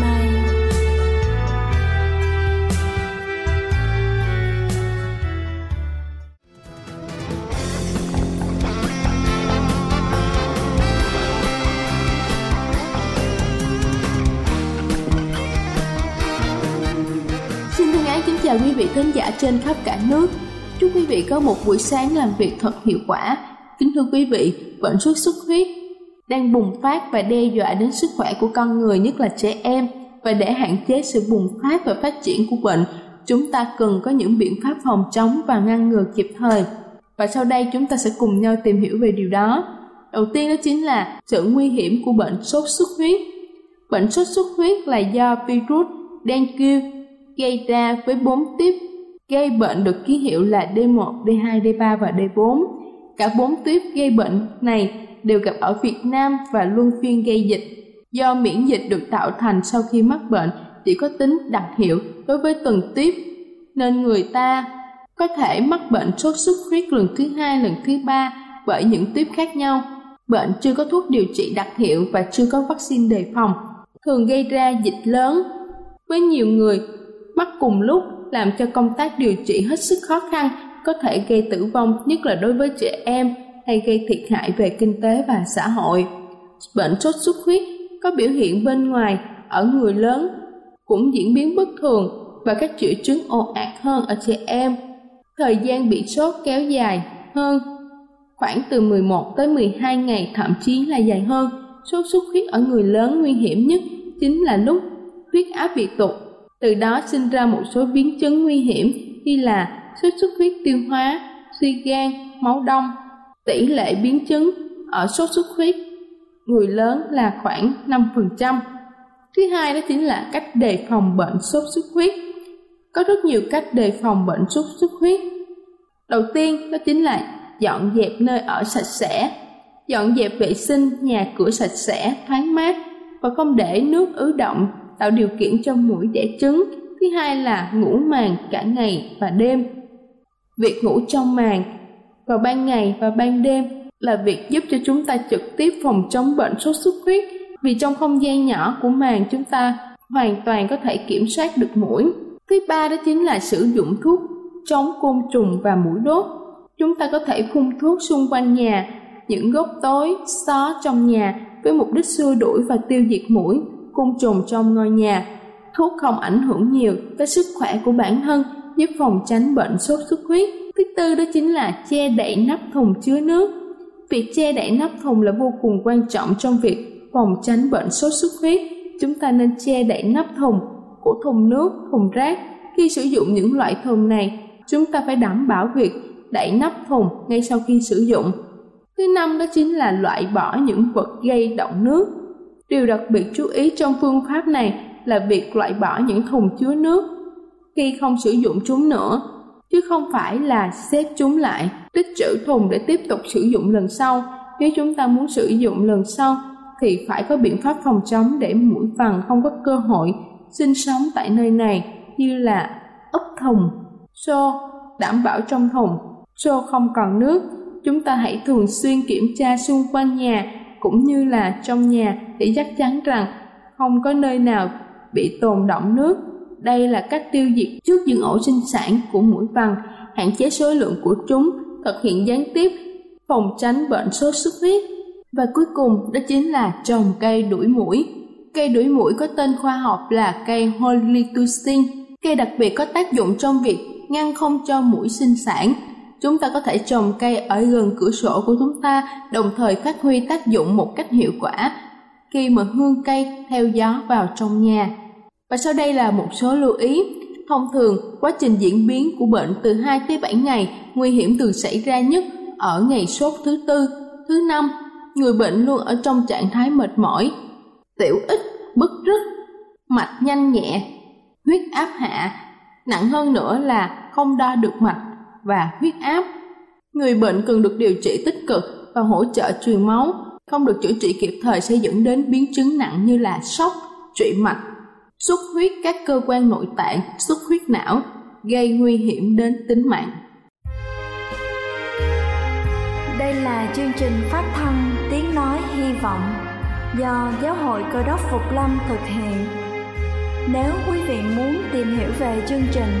nay. Chào quý vị khán giả trên khắp cả nước. Chúc quý vị có một buổi sáng làm việc thật hiệu quả. Kính thưa quý vị, bệnh sốt xuất huyết đang bùng phát và đe dọa đến sức khỏe của con người, nhất là trẻ em. Và để hạn chế sự bùng phát và phát triển của bệnh, chúng ta cần có những biện pháp phòng chống và ngăn ngừa kịp thời. Và sau đây chúng ta sẽ cùng nhau tìm hiểu về điều đó. Đầu tiên đó chính là sự nguy hiểm của bệnh sốt xuất huyết. Bệnh sốt xuất huyết là do virus Dengue gây ra với 4 tiếp gây bệnh được ký hiệu là D1, D2, D3 và D4. Cả 4 tiếp gây bệnh này đều gặp ở Việt Nam và luân phiên gây dịch. Do miễn dịch được tạo thành sau khi mắc bệnh chỉ có tính đặc hiệu đối với từng tiếp, nên người ta có thể mắc bệnh sốt xuất huyết lần thứ 2, lần thứ 3 bởi những tiếp khác nhau. Bệnh chưa có thuốc điều trị đặc hiệu và chưa có vaccine đề phòng, thường gây ra dịch lớn với nhiều người mắc cùng lúc, làm cho công tác điều trị hết sức khó khăn, có thể gây tử vong, nhất là đối với trẻ em, hay gây thiệt hại về kinh tế và xã hội. Bệnh sốt xuất huyết có biểu hiện bên ngoài ở người lớn cũng diễn biến bất thường và các triệu chứng ồ ạt hơn ở trẻ em. Thời gian bị sốt kéo dài hơn, khoảng từ 11 tới 12 ngày, thậm chí là dài hơn. Sốt xuất huyết ở người lớn nguy hiểm nhất chính là lúc huyết áp bị tụt, từ đó sinh ra một số biến chứng nguy hiểm như là sốt xuất huyết tiêu hóa, suy gan, máu đông. Tỷ lệ biến chứng ở sốt xuất huyết người lớn là khoảng 5%. Thứ hai đó chính là cách đề phòng bệnh sốt xuất huyết. Có rất nhiều cách đề phòng bệnh sốt xuất huyết. Đầu tiên đó chính là dọn dẹp nơi ở sạch sẽ, dọn dẹp vệ sinh nhà cửa sạch sẽ, thoáng mát và không để nước ứ đọng, tạo điều kiện cho muỗi đẻ trứng. Thứ hai là ngủ màn cả ngày và đêm. Việc ngủ trong màn vào ban ngày và ban đêm là việc giúp cho chúng ta trực tiếp phòng chống bệnh sốt xuất huyết, vì trong không gian nhỏ của màn chúng ta hoàn toàn có thể kiểm soát được muỗi. Thứ ba đó chính là sử dụng thuốc chống côn trùng và muỗi đốt. Chúng ta có thể phun thuốc xung quanh nhà, những góc tối, xó trong nhà với mục đích xua đuổi và tiêu diệt muỗi, côn trùng trong ngôi nhà. Thuốc không ảnh hưởng nhiều tới sức khỏe của bản thân, giúp phòng tránh bệnh sốt xuất huyết. Thứ tư đó chính là che đậy nắp thùng chứa nước. Việc che đậy nắp thùng là vô cùng quan trọng trong việc phòng tránh bệnh sốt xuất huyết. Chúng ta nên che đậy nắp thùng của thùng nước, thùng rác. Khi sử dụng những loại thùng này, chúng ta phải đảm bảo việc đậy nắp thùng ngay sau khi sử dụng. Thứ năm đó chính là loại bỏ những vật gây đọng nước. Điều đặc biệt chú ý trong phương pháp này là việc loại bỏ những thùng chứa nước khi không sử dụng chúng nữa, chứ không phải là xếp chúng lại, tích trữ thùng để tiếp tục sử dụng lần sau. Nếu chúng ta muốn sử dụng lần sau thì phải có biện pháp phòng chống để muỗi vằn không có cơ hội sinh sống tại nơi này, như là úp thùng, xô, đảm bảo trong thùng. Xô không còn nước, chúng ta hãy thường xuyên kiểm tra xung quanh nhà cũng như là trong nhà để chắc chắn rằng không có nơi nào bị tồn đọng nước. Đây là cách tiêu diệt trước những ổ sinh sản của muỗi vằn, hạn chế số lượng của chúng, thực hiện gián tiếp, phòng tránh bệnh sốt xuất huyết. Và cuối cùng đó chính là trồng cây đuổi muỗi. Cây đuổi muỗi có tên khoa học là cây hollytuin. Cây đặc biệt có tác dụng trong việc ngăn không cho muỗi sinh sản. Chúng ta có thể trồng cây ở gần cửa sổ của chúng ta, đồng thời phát huy tác dụng một cách hiệu quả khi mà hương cây theo gió vào trong nhà. Và sau đây là một số lưu ý. Thông thường, quá trình diễn biến của bệnh từ 2 tới 7 ngày, nguy hiểm thường xảy ra nhất ở ngày sốt thứ 4, thứ 5. Người bệnh luôn ở trong trạng thái mệt mỏi, tiểu ít, bứt rứt, mạch nhanh nhẹ, huyết áp hạ, nặng hơn nữa là không đo được mạch và huyết áp. Người bệnh cần được điều trị tích cực và hỗ trợ truyền máu, không được chữa trị kịp thời sẽ dẫn đến biến chứng nặng như là sốc, trụy mạch, xuất huyết các cơ quan nội tạng, xuất huyết não, gây nguy hiểm đến tính mạng. Đây là chương trình phát thanh Tiếng Nói Hy Vọng do Giáo hội Cơ đốc Phục Lâm thực hiện. Nếu quý vị muốn tìm hiểu về chương trình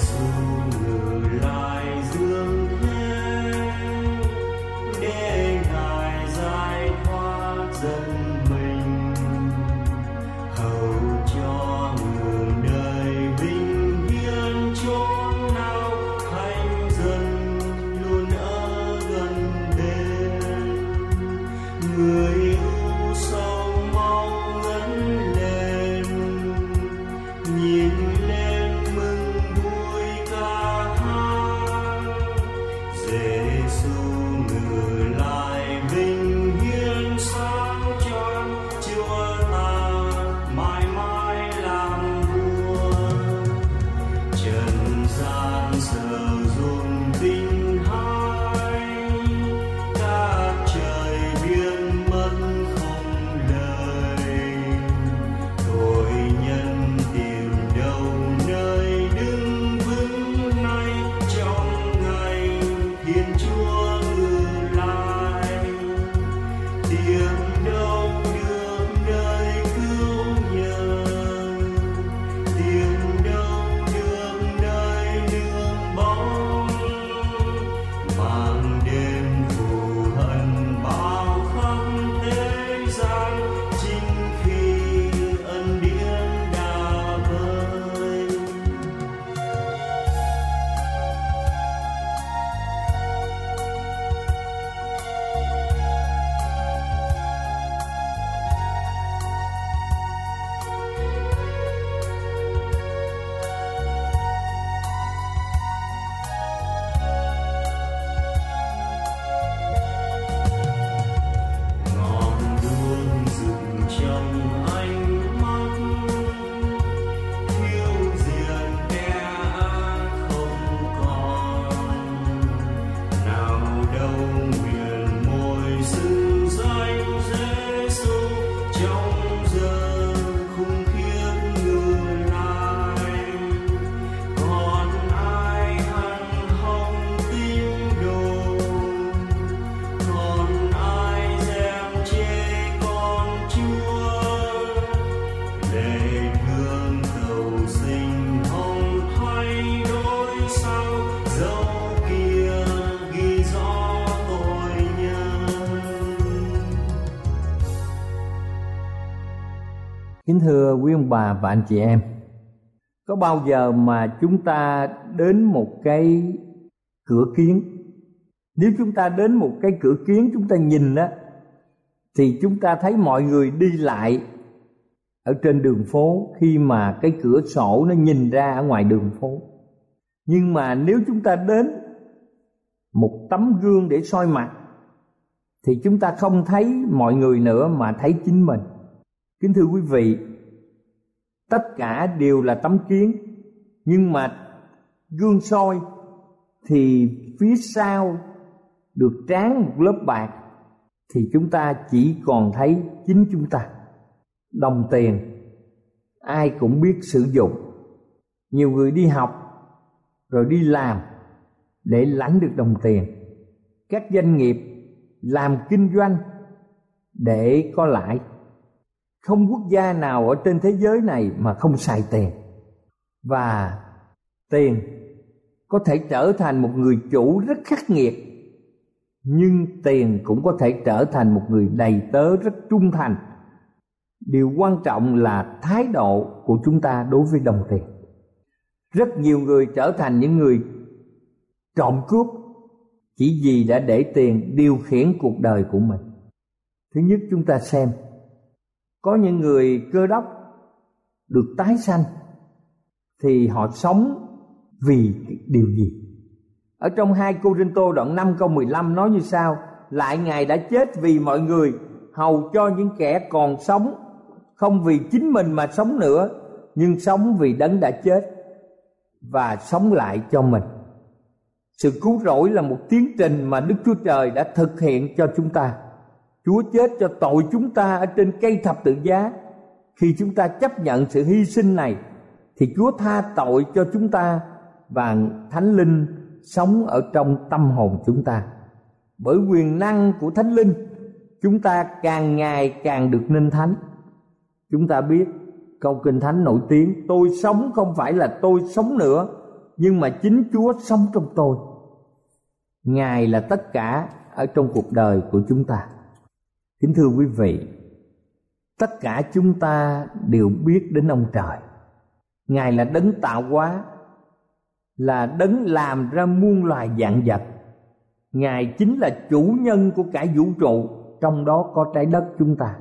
Chúa ngự lại dương thế. Kính thưa quý ông bà và anh chị em, có bao giờ mà chúng ta đến một cái cửa kiếng? Nếu chúng ta đến một cái cửa kiếng chúng ta nhìn á, thì chúng ta thấy mọi người đi lại ở trên đường phố khi mà cái cửa sổ nó nhìn ra ở ngoài đường phố. Nhưng mà nếu chúng ta đến một tấm gương để soi mặt thì chúng ta không thấy mọi người nữa mà thấy chính mình. Kính thưa quý vị, tất cả đều là tấm kiến, nhưng mà gương soi thì phía sau được tráng một lớp bạc thì chúng ta chỉ còn thấy chính chúng ta. Đồng tiền ai cũng biết sử dụng, nhiều người đi học rồi đi làm để lãnh được đồng tiền, các doanh nghiệp làm kinh doanh để có lãi. Không quốc gia nào ở trên thế giới này mà không xài tiền, và tiền có thể trở thành một người chủ rất khắc nghiệt, nhưng tiền cũng có thể trở thành một người đầy tớ rất trung thành. Điều quan trọng là thái độ của chúng ta đối với đồng tiền. Rất nhiều người trở thành những người trộm cướp chỉ vì đã để tiền điều khiển cuộc đời của mình. Thứ nhất, chúng ta xem có những người Cơ Đốc được tái sanh thì họ sống vì điều gì? Ở trong 2 Cô-rinh-tô đoạn 5 câu 15 nói như sau: lại Ngài đã chết vì mọi người, hầu cho những kẻ còn sống không vì chính mình mà sống nữa, nhưng sống vì Đấng đã chết và sống lại cho mình. Sự cứu rỗi là một tiến trình mà Đức Chúa Trời đã thực hiện cho chúng ta. Chúa chết cho tội chúng ta ở trên cây thập tự giá. Khi chúng ta chấp nhận sự hy sinh này thì Chúa tha tội cho chúng ta, và Thánh Linh sống ở trong tâm hồn chúng ta. Bởi quyền năng của Thánh Linh, chúng ta càng ngày càng được nên thánh. Chúng ta biết câu Kinh Thánh nổi tiếng: tôi sống không phải là tôi sống nữa, nhưng mà chính Chúa sống trong tôi. Ngài là tất cả ở trong cuộc đời của chúng ta. Kính thưa quý vị, tất cả chúng ta đều biết đến ông trời. Ngài là Đấng tạo hóa, là Đấng làm ra muôn loài vạn vật. Ngài chính là chủ nhân của cả vũ trụ, trong đó có trái đất chúng ta.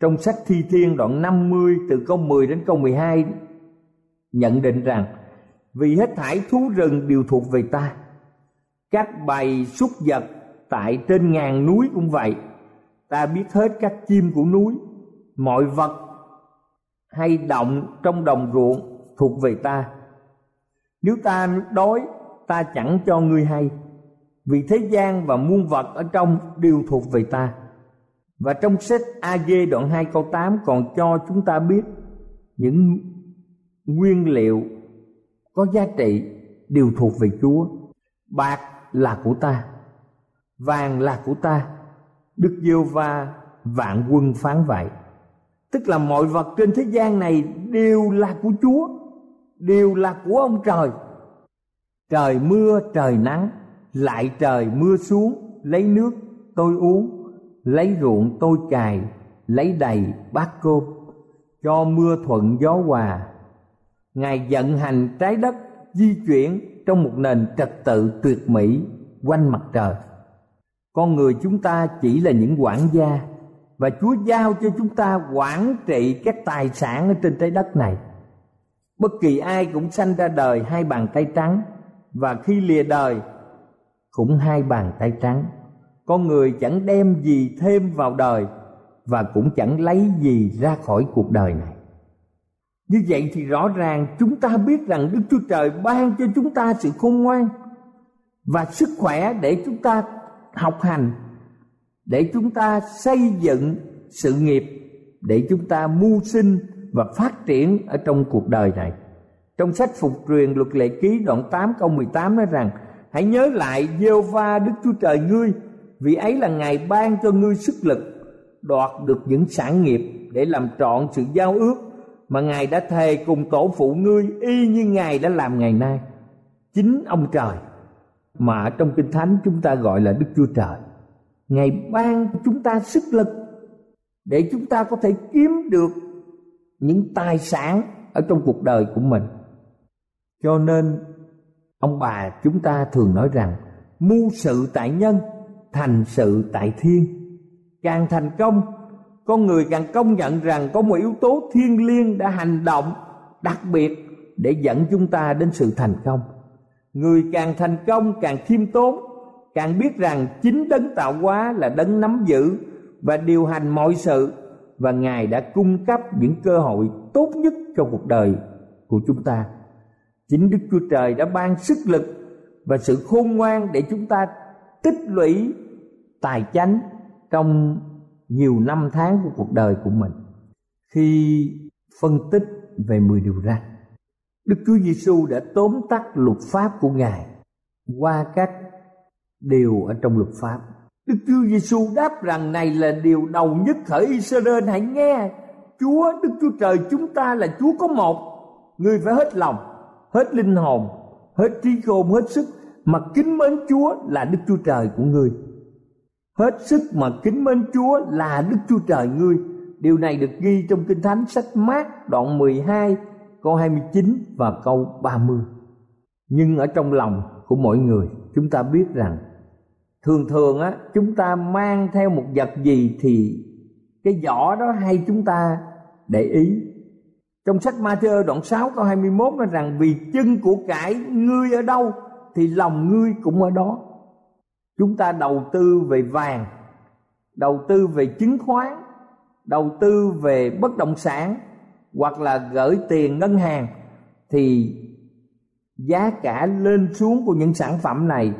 Trong sách Thi Thiên đoạn 50 từ câu 10 đến câu 12 nhận định rằng: vì hết thảy thú rừng đều thuộc về ta, các bầy súc vật tại trên ngàn núi cũng vậy. Ta biết hết các chim của núi, mọi vật hay động trong đồng ruộng thuộc về ta. Nếu ta đói, ta chẳng cho ngươi hay, vì thế gian và muôn vật ở trong đều thuộc về ta. Và trong sách AG đoạn 2 câu 8 còn cho chúng ta biết những nguyên liệu có giá trị đều thuộc về Chúa. Bạc là của ta, vàng là của ta, Đức Giê-hô-va vạn quân phán vậy. Tức là mọi vật trên thế gian này đều là của Chúa, đều là của ông trời. Trời mưa, trời nắng, lại trời mưa xuống, lấy nước tôi uống, lấy ruộng tôi cày, lấy đầy bát cơm, cho mưa thuận gió hòa. Ngài vận hành trái đất di chuyển trong một nền trật tự tuyệt mỹ quanh mặt trời. Con người chúng ta chỉ là những quản gia, và Chúa giao cho chúng ta quản trị các tài sản ở trên trái đất này. Bất kỳ ai cũng sanh ra đời hai bàn tay trắng, và khi lìa đời cũng hai bàn tay trắng. Con người chẳng đem gì thêm vào đời, và cũng chẳng lấy gì ra khỏi cuộc đời này. Như vậy thì rõ ràng chúng ta biết rằng Đức Chúa Trời ban cho chúng ta sự khôn ngoan và sức khỏe để chúng ta học hành, để chúng ta xây dựng sự nghiệp, để chúng ta mưu sinh và phát triển ở trong cuộc đời này. Trong sách Phục Truyền Luật Lệ Ký đoạn 8 câu 18 nói rằng: hãy nhớ lại Giê-hô-va Đức Chúa Trời ngươi, vì ấy là Ngài ban cho ngươi sức lực, đoạt được những sản nghiệp để làm trọn sự giao ước mà Ngài đã thề cùng tổ phụ ngươi, y như Ngài đã làm ngày nay. Chính ông trời mà trong Kinh Thánh chúng ta gọi là Đức Chúa Trời, Ngài ban chúng ta sức lực để chúng ta có thể kiếm được những tài sản ở trong cuộc đời của mình. Cho nên ông bà chúng ta thường nói rằng mưu sự tại nhân, thành sự tại thiên. Càng thành công, con người càng công nhận rằng có một yếu tố thiêng liêng đã hành động đặc biệt để dẫn chúng ta đến sự thành công. Người càng thành công càng khiêm tốn, càng biết rằng chính đấng tạo hóa là đấng nắm giữ và điều hành mọi sự, và Ngài đã cung cấp những cơ hội tốt nhất cho cuộc đời của chúng ta. Chính Đức Chúa Trời đã ban sức lực và sự khôn ngoan để chúng ta tích lũy tài chánh trong nhiều năm tháng của cuộc đời của mình. Khi phân tích về 10 điều răn, Đức Chúa Giêsu đã tóm tắt luật pháp của Ngài qua các điều ở trong luật pháp. Đức Chúa Giêsu đáp rằng này là điều đầu nhất hỡi Israel, hãy nghe, Chúa Đức Chúa Trời chúng ta là Chúa có một. Ngươi phải hết lòng, hết linh hồn, hết trí khôn, hết sức mà kính mến Chúa là Đức Chúa Trời của ngươi. Hết sức mà kính mến Chúa là Đức Chúa Trời ngươi. Điều này được ghi trong Kinh Thánh sách Mác đoạn 12 câu 29 và câu 30. Nhưng ở trong lòng của mỗi người, chúng ta biết rằng thường thường á, chúng ta mang theo một vật gì thì cái giỏ đó hay chúng ta để ý. Trong sách Ma-thi-ơ đoạn 6 câu 21 nói rằng vì chân của cải ngươi ở đâu thì lòng ngươi cũng ở đó. Chúng ta đầu tư về vàng, đầu tư về chứng khoán, đầu tư về bất động sản hoặc là gửi tiền ngân hàng thì giá cả lên xuống của những sản phẩm này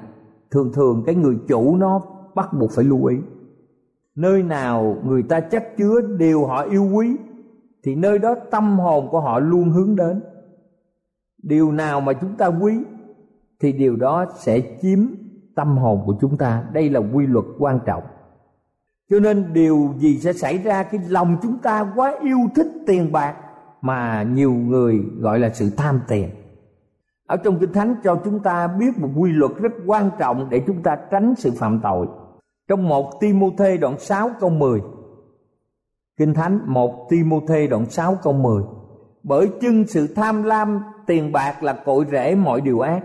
thường thường cái người chủ nó bắt buộc phải lưu ý. Nơi nào người ta chất chứa điều họ yêu quý thì nơi đó tâm hồn của họ luôn hướng đến. Điều nào mà chúng ta quý thì điều đó sẽ chiếm tâm hồn của chúng ta. Đây là quy luật quan trọng. Cho nên điều gì sẽ xảy ra khi lòng chúng ta quá yêu thích tiền bạc mà nhiều người gọi là sự tham tiền. Ở trong Kinh Thánh cho chúng ta biết một quy luật rất quan trọng để chúng ta tránh sự phạm tội. Trong 1 Ti-mô-thê đoạn 6 câu 10, Kinh Thánh 1 Ti-mô-thê đoạn 6 câu 10: bởi chưng sự tham lam tiền bạc là cội rễ mọi điều ác.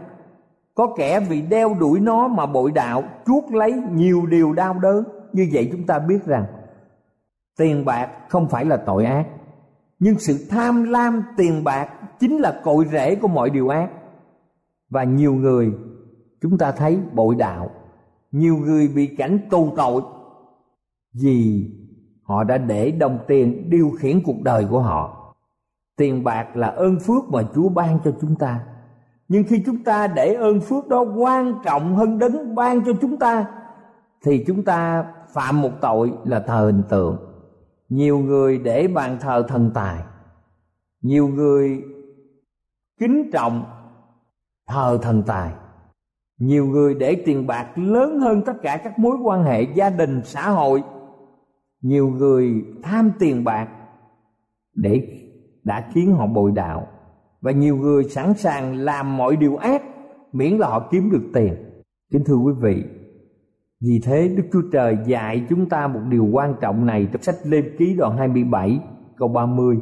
Có kẻ vì đeo đuổi nó mà bội đạo, chuốc lấy nhiều điều đau đớn. Như vậy chúng ta biết rằng tiền bạc không phải là tội ác, nhưng sự tham lam tiền bạc chính là cội rễ của mọi điều ác. Và nhiều người chúng ta thấy bội đạo, nhiều người bị cảnh tù tội vì họ đã để đồng tiền điều khiển cuộc đời của họ. Tiền bạc là ơn phước mà Chúa ban cho chúng ta, nhưng khi chúng ta để ơn phước đó quan trọng hơn đấng ban cho chúng ta thì chúng ta phạm một tội là thờ hình tượng. Nhiều người để bàn thờ thần tài, nhiều người kính trọng thờ thần tài, nhiều người để tiền bạc lớn hơn tất cả các mối quan hệ gia đình xã hội. Nhiều người tham tiền bạc để đã khiến họ bội đạo, và nhiều người sẵn sàng làm mọi điều ác miễn là họ kiếm được tiền. Kính thưa quý vị, vì thế Đức Chúa Trời dạy chúng ta một điều quan trọng này trong sách Lê Ký đoạn 27 câu 30: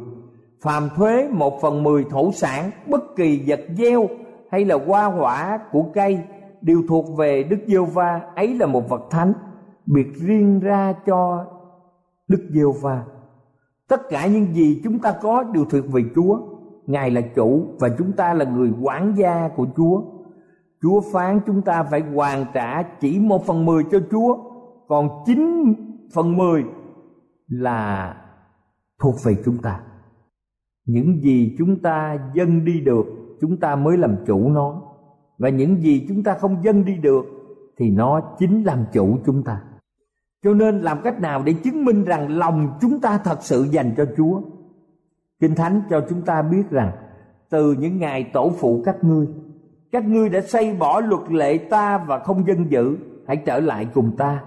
phàm thuế 1/10 thổ sản, bất kỳ vật gieo hay là hoa quả của cây đều thuộc về Đức Giê-hô-va, ấy là một vật thánh biệt riêng ra cho Đức Giê-hô-va. Tất cả những gì chúng ta có đều thuộc về Chúa. Ngài là chủ và chúng ta là người quản gia của Chúa. Chúa phán chúng ta phải hoàn trả chỉ 1/10 cho Chúa, còn 9/10 là thuộc về chúng ta. Những gì chúng ta dâng đi được, chúng ta mới làm chủ nó, và những gì chúng ta không dâng đi được thì nó chính làm chủ chúng ta. Cho nên làm cách nào để chứng minh rằng lòng chúng ta thật sự dành cho Chúa? Kinh Thánh cho chúng ta biết rằng từ những ngày tổ phụ các ngươi đã xây bỏ luật lệ ta và không dân giữ. Hãy trở lại cùng ta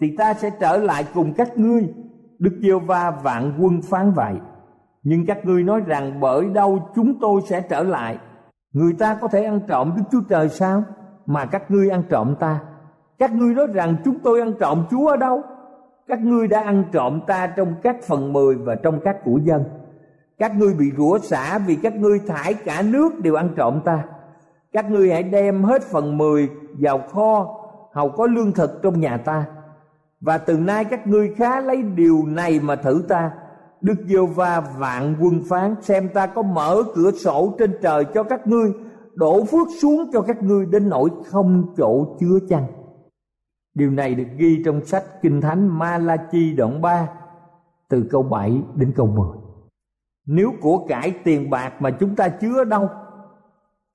thì ta sẽ trở lại cùng các ngươi, Đức Giê-hô-va vạn quân phán vậy. Nhưng các ngươi nói rằng bởi đâu chúng tôi sẽ trở lại? Người ta có thể ăn trộm Đức Chúa Trời sao mà các ngươi ăn trộm ta? Các ngươi nói rằng chúng tôi ăn trộm Chúa ở đâu? Các ngươi đã ăn trộm ta trong các phần 10 và trong các của dân. Các ngươi bị rủa xả vì các ngươi thải cả nước đều ăn trộm ta. Các ngươi hãy đem hết phần 10 vào kho, hầu có lương thực trong nhà ta. Và từ nay các ngươi khá lấy điều này mà thử ta. Đức Giê-hô-va vạn quân phán, xem ta có mở cửa sổ trên trời cho các ngươi, đổ phước xuống cho các ngươi đến nỗi không chỗ chứa chăng. Điều này được ghi trong sách Kinh Thánh Ma-la-chi đoạn 3 từ câu 7 đến câu 10. Nếu của cải tiền bạc mà chúng ta chứa đâu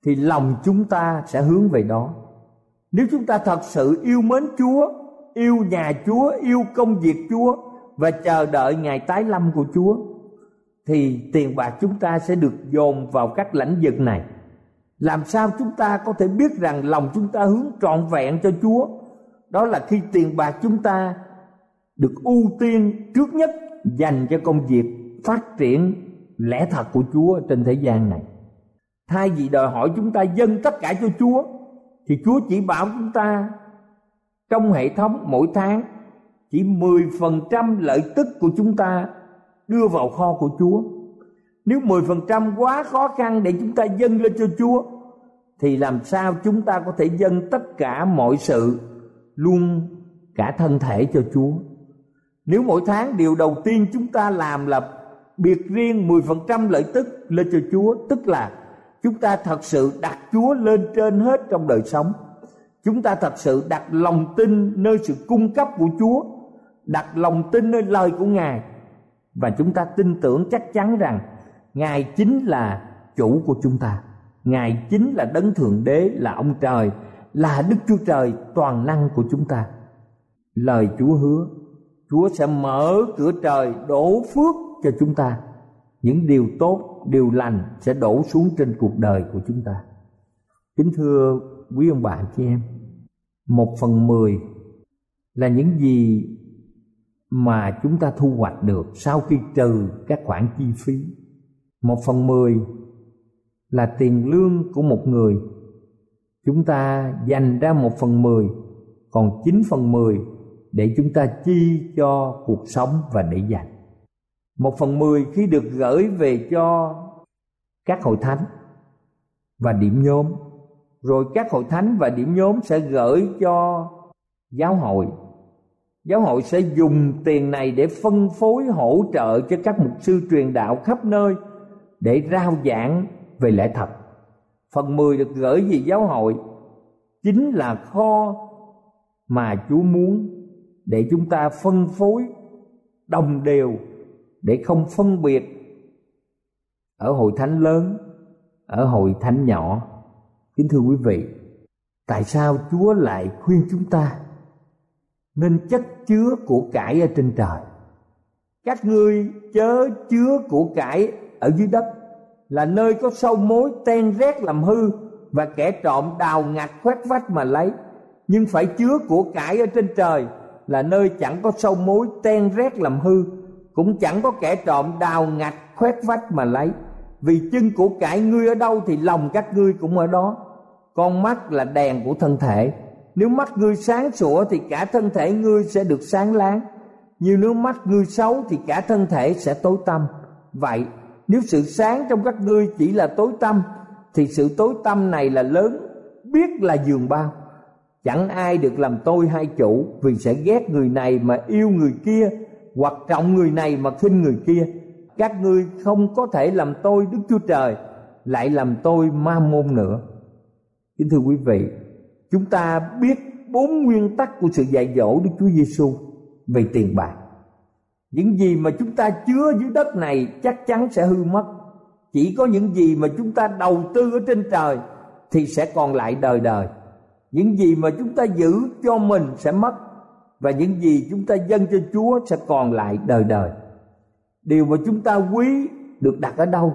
thì lòng chúng ta sẽ hướng về đó. Nếu chúng ta thật sự yêu mến Chúa, yêu nhà Chúa, yêu công việc Chúa và chờ đợi ngày tái lâm của Chúa, thì tiền bạc chúng ta sẽ được dồn vào các lãnh vực này. Làm sao chúng ta có thể biết rằng lòng chúng ta hướng trọn vẹn cho Chúa? Đó là khi tiền bạc chúng ta được ưu tiên trước nhất dành cho công việc phát triển lẽ thật của Chúa trên thế gian này. Thay vì đòi hỏi chúng ta dâng tất cả cho Chúa, thì Chúa chỉ bảo chúng ta trong hệ thống mỗi tháng chỉ 10% lợi tức của chúng ta đưa vào kho của Chúa. Nếu 10% quá khó khăn để chúng ta dâng lên cho Chúa, thì làm sao chúng ta có thể dâng tất cả mọi sự, luôn cả thân thể cho Chúa? Nếu mỗi tháng điều đầu tiên chúng ta làm là biệt riêng 10% lợi tức lên cho Chúa, tức là chúng ta thật sự đặt Chúa lên trên hết trong đời sống. Chúng ta thật sự đặt lòng tin nơi sự cung cấp của Chúa, đặt lòng tin nơi lời của Ngài, và chúng ta tin tưởng chắc chắn rằng Ngài chính là chủ của chúng ta, Ngài chính là Đấng Thượng Đế, là ông Trời, là Đức Chúa Trời toàn năng của chúng ta. Lời Chúa hứa, Chúa sẽ mở cửa trời đổ phước cho chúng ta. Những điều tốt, điều lành sẽ đổ xuống trên cuộc đời của chúng ta. Kính thưa quý ông bà chị em, 1/10 là những gì mà chúng ta thu hoạch được sau khi trừ các khoản chi phí. 1/10 là tiền lương của một người, chúng ta dành ra 1/10, còn 9/10 để chúng ta chi cho cuộc sống và để dành. 1/10 khi được gửi về cho các hội thánh và điểm nhóm, rồi các hội thánh và điểm nhóm sẽ gửi cho giáo hội. Giáo hội sẽ dùng tiền này để phân phối hỗ trợ cho các mục sư truyền đạo khắp nơi để rao giảng về lẽ thật. 1/10 được gửi về giáo hội chính là kho mà Chúa muốn để chúng ta phân phối đồng đều, để không phân biệt ở hội thánh lớn, ở hội thánh nhỏ. Kính thưa quý vị, tại sao Chúa lại khuyên chúng ta nên chất chứa của cải ở trên trời? Các ngươi chớ chứa của cải ở dưới đất, là nơi có sâu mối ten rét làm hư, và kẻ trộm đào ngạch khoét vách mà lấy. Nhưng phải chứa của cải ở trên trời, là nơi chẳng có sâu mối ten rét làm hư, cũng chẳng có kẻ trộm đào ngạch khoét vách mà lấy. Vì chân của cải ngươi ở đâu thì lòng các ngươi cũng ở đó. Con mắt là đèn của thân thể. Nếu mắt ngươi sáng sủa thì cả thân thể ngươi sẽ được sáng láng. Nhưng nếu mắt ngươi xấu thì cả thân thể sẽ tối tăm. Vậy nếu sự sáng trong các ngươi chỉ là tối tăm, thì sự tối tăm này là lớn biết là giường bao. Chẳng ai được làm tôi hai chủ, vì sẽ ghét người này mà yêu người kia, hoặc trọng người này mà khinh người kia. Các ngươi không có thể làm tôi Đức Chúa Trời, lại làm tôi ma môn nữa. Kính thưa quý vị, chúng ta biết 4 nguyên tắc của sự dạy dỗ Đức Chúa Giêsu về tiền bạc. Những gì mà chúng ta chứa dưới đất này chắc chắn sẽ hư mất. Chỉ có những gì mà chúng ta đầu tư ở trên trời thì sẽ còn lại đời đời. Những gì mà chúng ta giữ cho mình sẽ mất, và những gì chúng ta dâng cho Chúa sẽ còn lại đời đời. Điều mà chúng ta quý được đặt ở đâu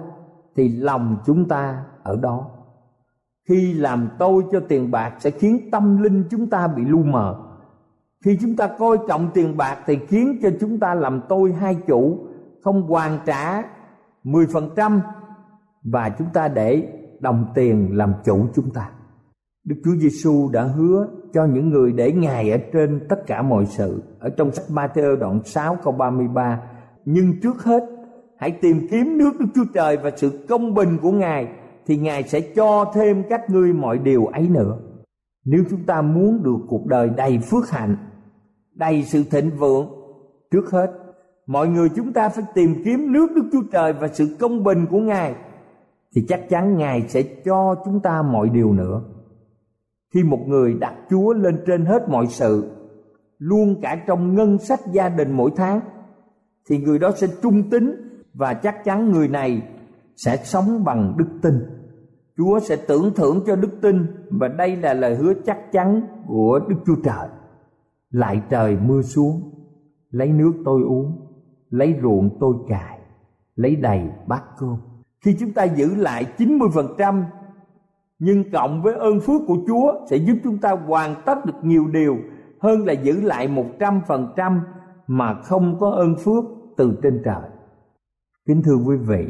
thì lòng chúng ta ở đó. Khi làm tôi cho tiền bạc sẽ khiến tâm linh chúng ta bị lu mờ. Khi chúng ta coi trọng tiền bạc thì khiến cho chúng ta làm tôi hai chủ, không hoàn trả 10% và chúng ta để đồng tiền làm chủ chúng ta. Đức Chúa Giêsu đã hứa cho những người để Ngài ở trên tất cả mọi sự ở trong sách Ma-thê-ơ đoạn 6 câu 33. Nhưng trước hết Hãy tìm kiếm nước Đức Chúa Trời và sự công bình của Ngài, thì Ngài sẽ cho thêm các ngươi mọi điều ấy nữa. Nếu chúng ta muốn được cuộc đời đầy phước hạnh, đầy sự thịnh vượng, trước hết mọi người chúng ta phải tìm kiếm nước Đức Chúa Trời và sự công bình của Ngài, thì chắc chắn Ngài sẽ cho chúng ta mọi điều nữa. Khi một người đặt Chúa lên trên hết mọi sự, luôn cả trong ngân sách gia đình mỗi tháng, thì người đó sẽ trung tín, và chắc chắn người này sẽ sống bằng đức tin. Chúa sẽ tưởng thưởng cho đức tin, và đây là lời hứa chắc chắn của Đức Chúa Trời. Lạy trời mưa xuống, lấy nước tôi uống, lấy ruộng tôi cày, lấy đầy bát cơm. Khi chúng ta giữ lại 90%, nhưng cộng với ơn phước của Chúa sẽ giúp chúng ta hoàn tất được nhiều điều hơn là giữ lại 100% mà không có ơn phước từ trên trời. Kính thưa quý vị,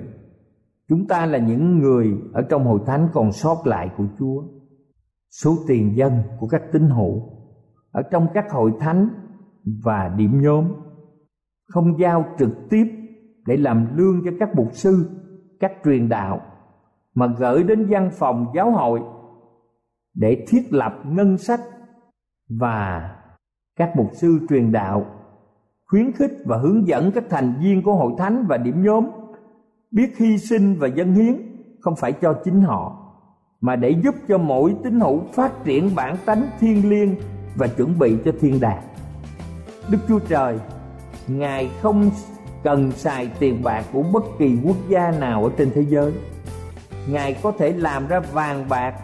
chúng ta là những người ở trong hội thánh còn sót lại của Chúa. Số tiền dân của các tín hữu ở trong các hội thánh và điểm nhóm không giao trực tiếp để làm lương cho các mục sư, các truyền đạo, mà gửi đến văn phòng giáo hội để thiết lập ngân sách, và các mục sư truyền đạo khuyến khích và hướng dẫn các thành viên của hội thánh và điểm nhóm biết hy sinh và dâng hiến không phải cho chính họ, mà để giúp cho mỗi tín hữu phát triển bản tánh thiêng liêng và chuẩn bị cho thiên đàng. Đức Chúa Trời, Ngài không cần xài tiền bạc của bất kỳ quốc gia nào ở trên thế giới. Ngài có thể làm ra vàng bạc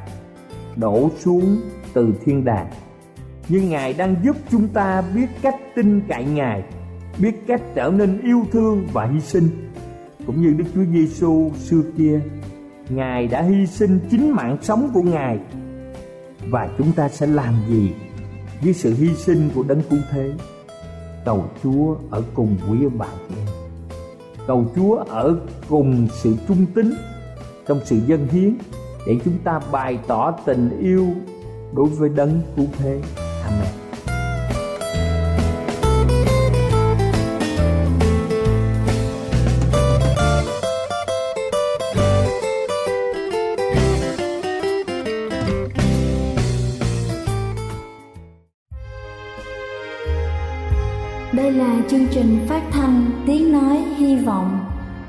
đổ xuống từ thiên đàng, nhưng Ngài đang giúp chúng ta biết cách tin cậy Ngài, biết cách trở nên yêu thương và hy sinh. Cũng như Đức Chúa Giêsu xưa kia, Ngài đã hy sinh chính mạng sống của Ngài. Và chúng ta sẽ làm gì với sự hy sinh của Đấng Cứu Thế? Cầu Chúa ở cùng quý ông bà của em. Cầu Chúa ở cùng sự trung tín trong sự dâng hiến, để chúng ta bày tỏ tình yêu đối với Đấng Cứu Thế. Amen. Đây là chương trình phát thanh Tiếng Nói Hy Vọng